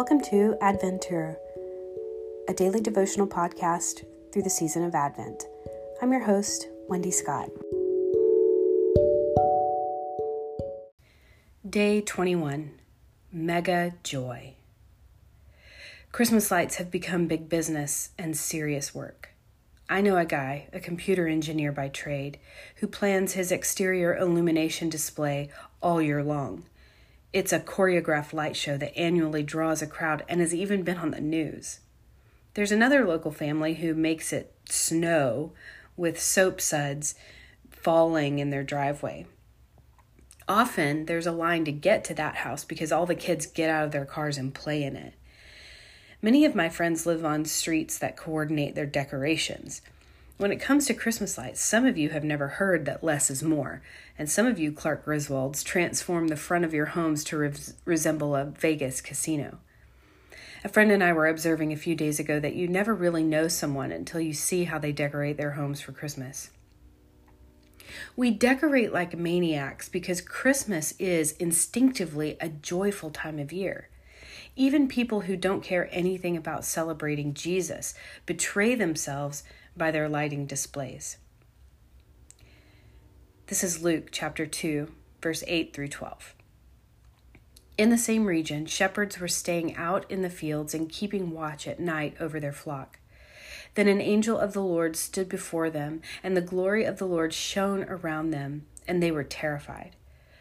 Welcome to Adventure, a daily devotional podcast through the season of Advent. I'm your host, Wendy Scott. Day 21, Mega Joy. Christmas lights have become big business and serious work. I know a guy, a computer engineer by trade, who plans his exterior illumination display all year long. It's a choreographed light show that annually draws a crowd and has even been on the news. There's another local family who makes it snow with soap suds falling in their driveway. Often there's a line to get to that house because all the kids get out of their cars and play in it. Many of my friends live on streets that coordinate their decorations. When it comes to Christmas lights, some of you have never heard that less is more, and some of you Clark Griswolds transform the front of your homes to resemble a Vegas casino. A friend and I were observing a few days ago that you never really know someone until you see how they decorate their homes for Christmas. We decorate like maniacs because Christmas is instinctively a joyful time of year. Even people who don't care anything about celebrating Jesus betray themselves by their lighting displays. This is Luke chapter 2, verse 8 through 12. In the same region, shepherds were staying out in the fields and keeping watch at night over their flock. Then an angel of the Lord stood before them, and the glory of the Lord shone around them, and they were terrified.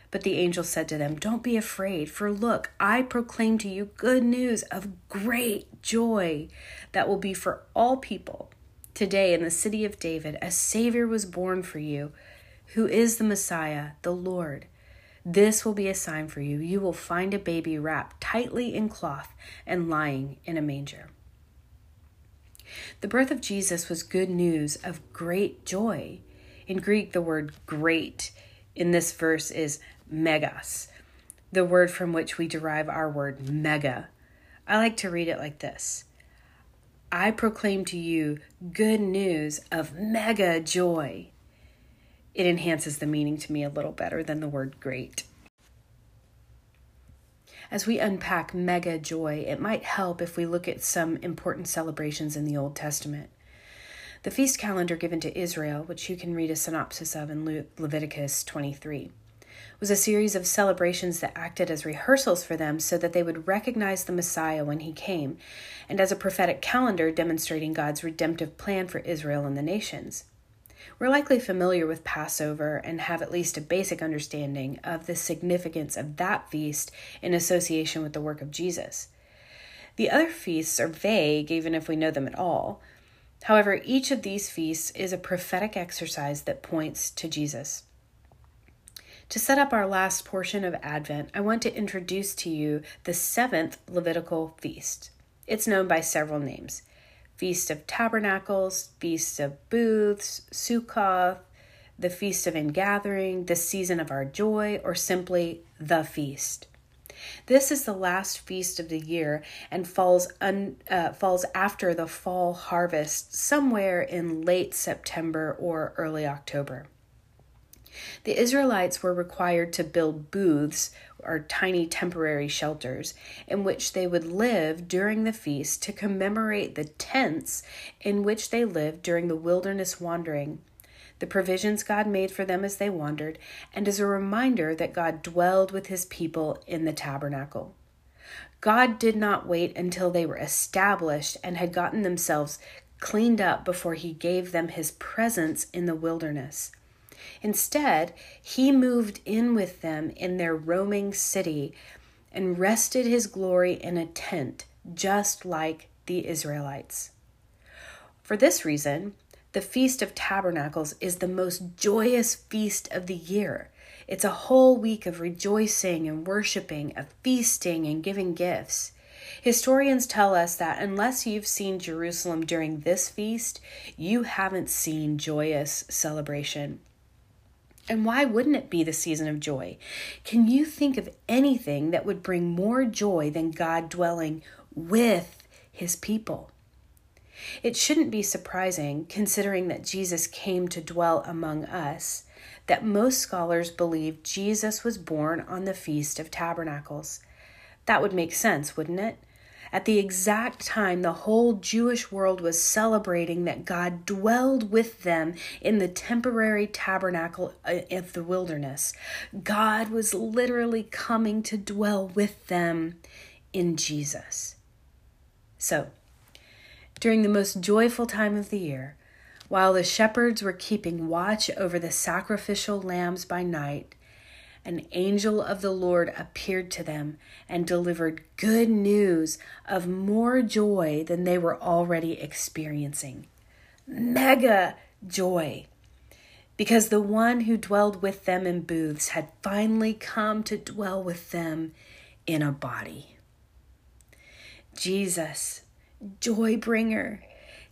But the angel said to them, "Don't be afraid, for look, I proclaim to you good news of great joy that will be for all people. Today in the city of David, a Savior was born for you, who is the Messiah, the Lord. This will be a sign for you. You will find a baby wrapped tightly in cloth and lying in a manger." The birth of Jesus was good news of great joy. In Greek, the word great in this verse is megas, the word from which we derive our word mega. I like to read it like this: I proclaim to you good news of mega joy. It enhances the meaning to me a little better than the word great. As we unpack mega joy, it might help if we look at some important celebrations in the Old Testament. The feast calendar given to Israel, which you can read a synopsis of in Leviticus 23, was a series of celebrations that acted as rehearsals for them so that they would recognize the Messiah when he came, and as a prophetic calendar demonstrating God's redemptive plan for Israel and the nations. We're likely familiar with Passover and have at least a basic understanding of the significance of that feast in association with the work of Jesus. The other feasts are vague, even if we know them at all. However, each of these feasts is a prophetic exercise that points to Jesus. To set up our last portion of Advent, I want to introduce to you the seventh Levitical feast. It's known by several names: Feast of Tabernacles, Feast of Booths, Sukkoth, the Feast of Ingathering, the Season of Our Joy, or simply the Feast. This is the last feast of the year and falls after the fall harvest, somewhere in late September or early October. The Israelites were required to build booths, or tiny temporary shelters, in which they would live during the feast to commemorate the tents in which they lived during the wilderness wandering, the provisions God made for them as they wandered, and as a reminder that God dwelled with his people in the tabernacle. God did not wait until they were established and had gotten themselves cleaned up before he gave them his presence in the wilderness. Instead, he moved in with them in their roaming city and rested his glory in a tent, just like the Israelites. For this reason, the Feast of Tabernacles is the most joyous feast of the year. It's a whole week of rejoicing and worshiping, of feasting and giving gifts. Historians tell us that unless you've seen Jerusalem during this feast, you haven't seen joyous celebration. And why wouldn't it be the season of joy? Can you think of anything that would bring more joy than God dwelling with his people? It shouldn't be surprising, considering that Jesus came to dwell among us, that most scholars believe Jesus was born on the Feast of Tabernacles. That would make sense, wouldn't it? at the exact time the whole Jewish world was celebrating that God dwelled with them in the temporary tabernacle of the wilderness. God was literally coming to dwell with them in Jesus. So, during the most joyful time of the year, while the shepherds were keeping watch over the sacrificial lambs by night, an angel of the Lord appeared to them and delivered good news of more joy than they were already experiencing. Mega joy! Because the one who dwelled with them in booths had finally come to dwell with them in a body. Jesus, joy bringer,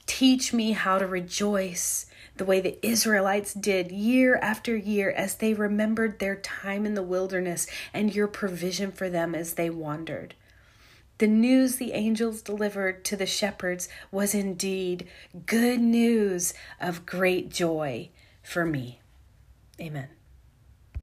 teach me how to rejoice the way the Israelites did year after year as they remembered their time in the wilderness and your provision for them as they wandered. The news the angels delivered to the shepherds was indeed good news of great joy for me. Amen.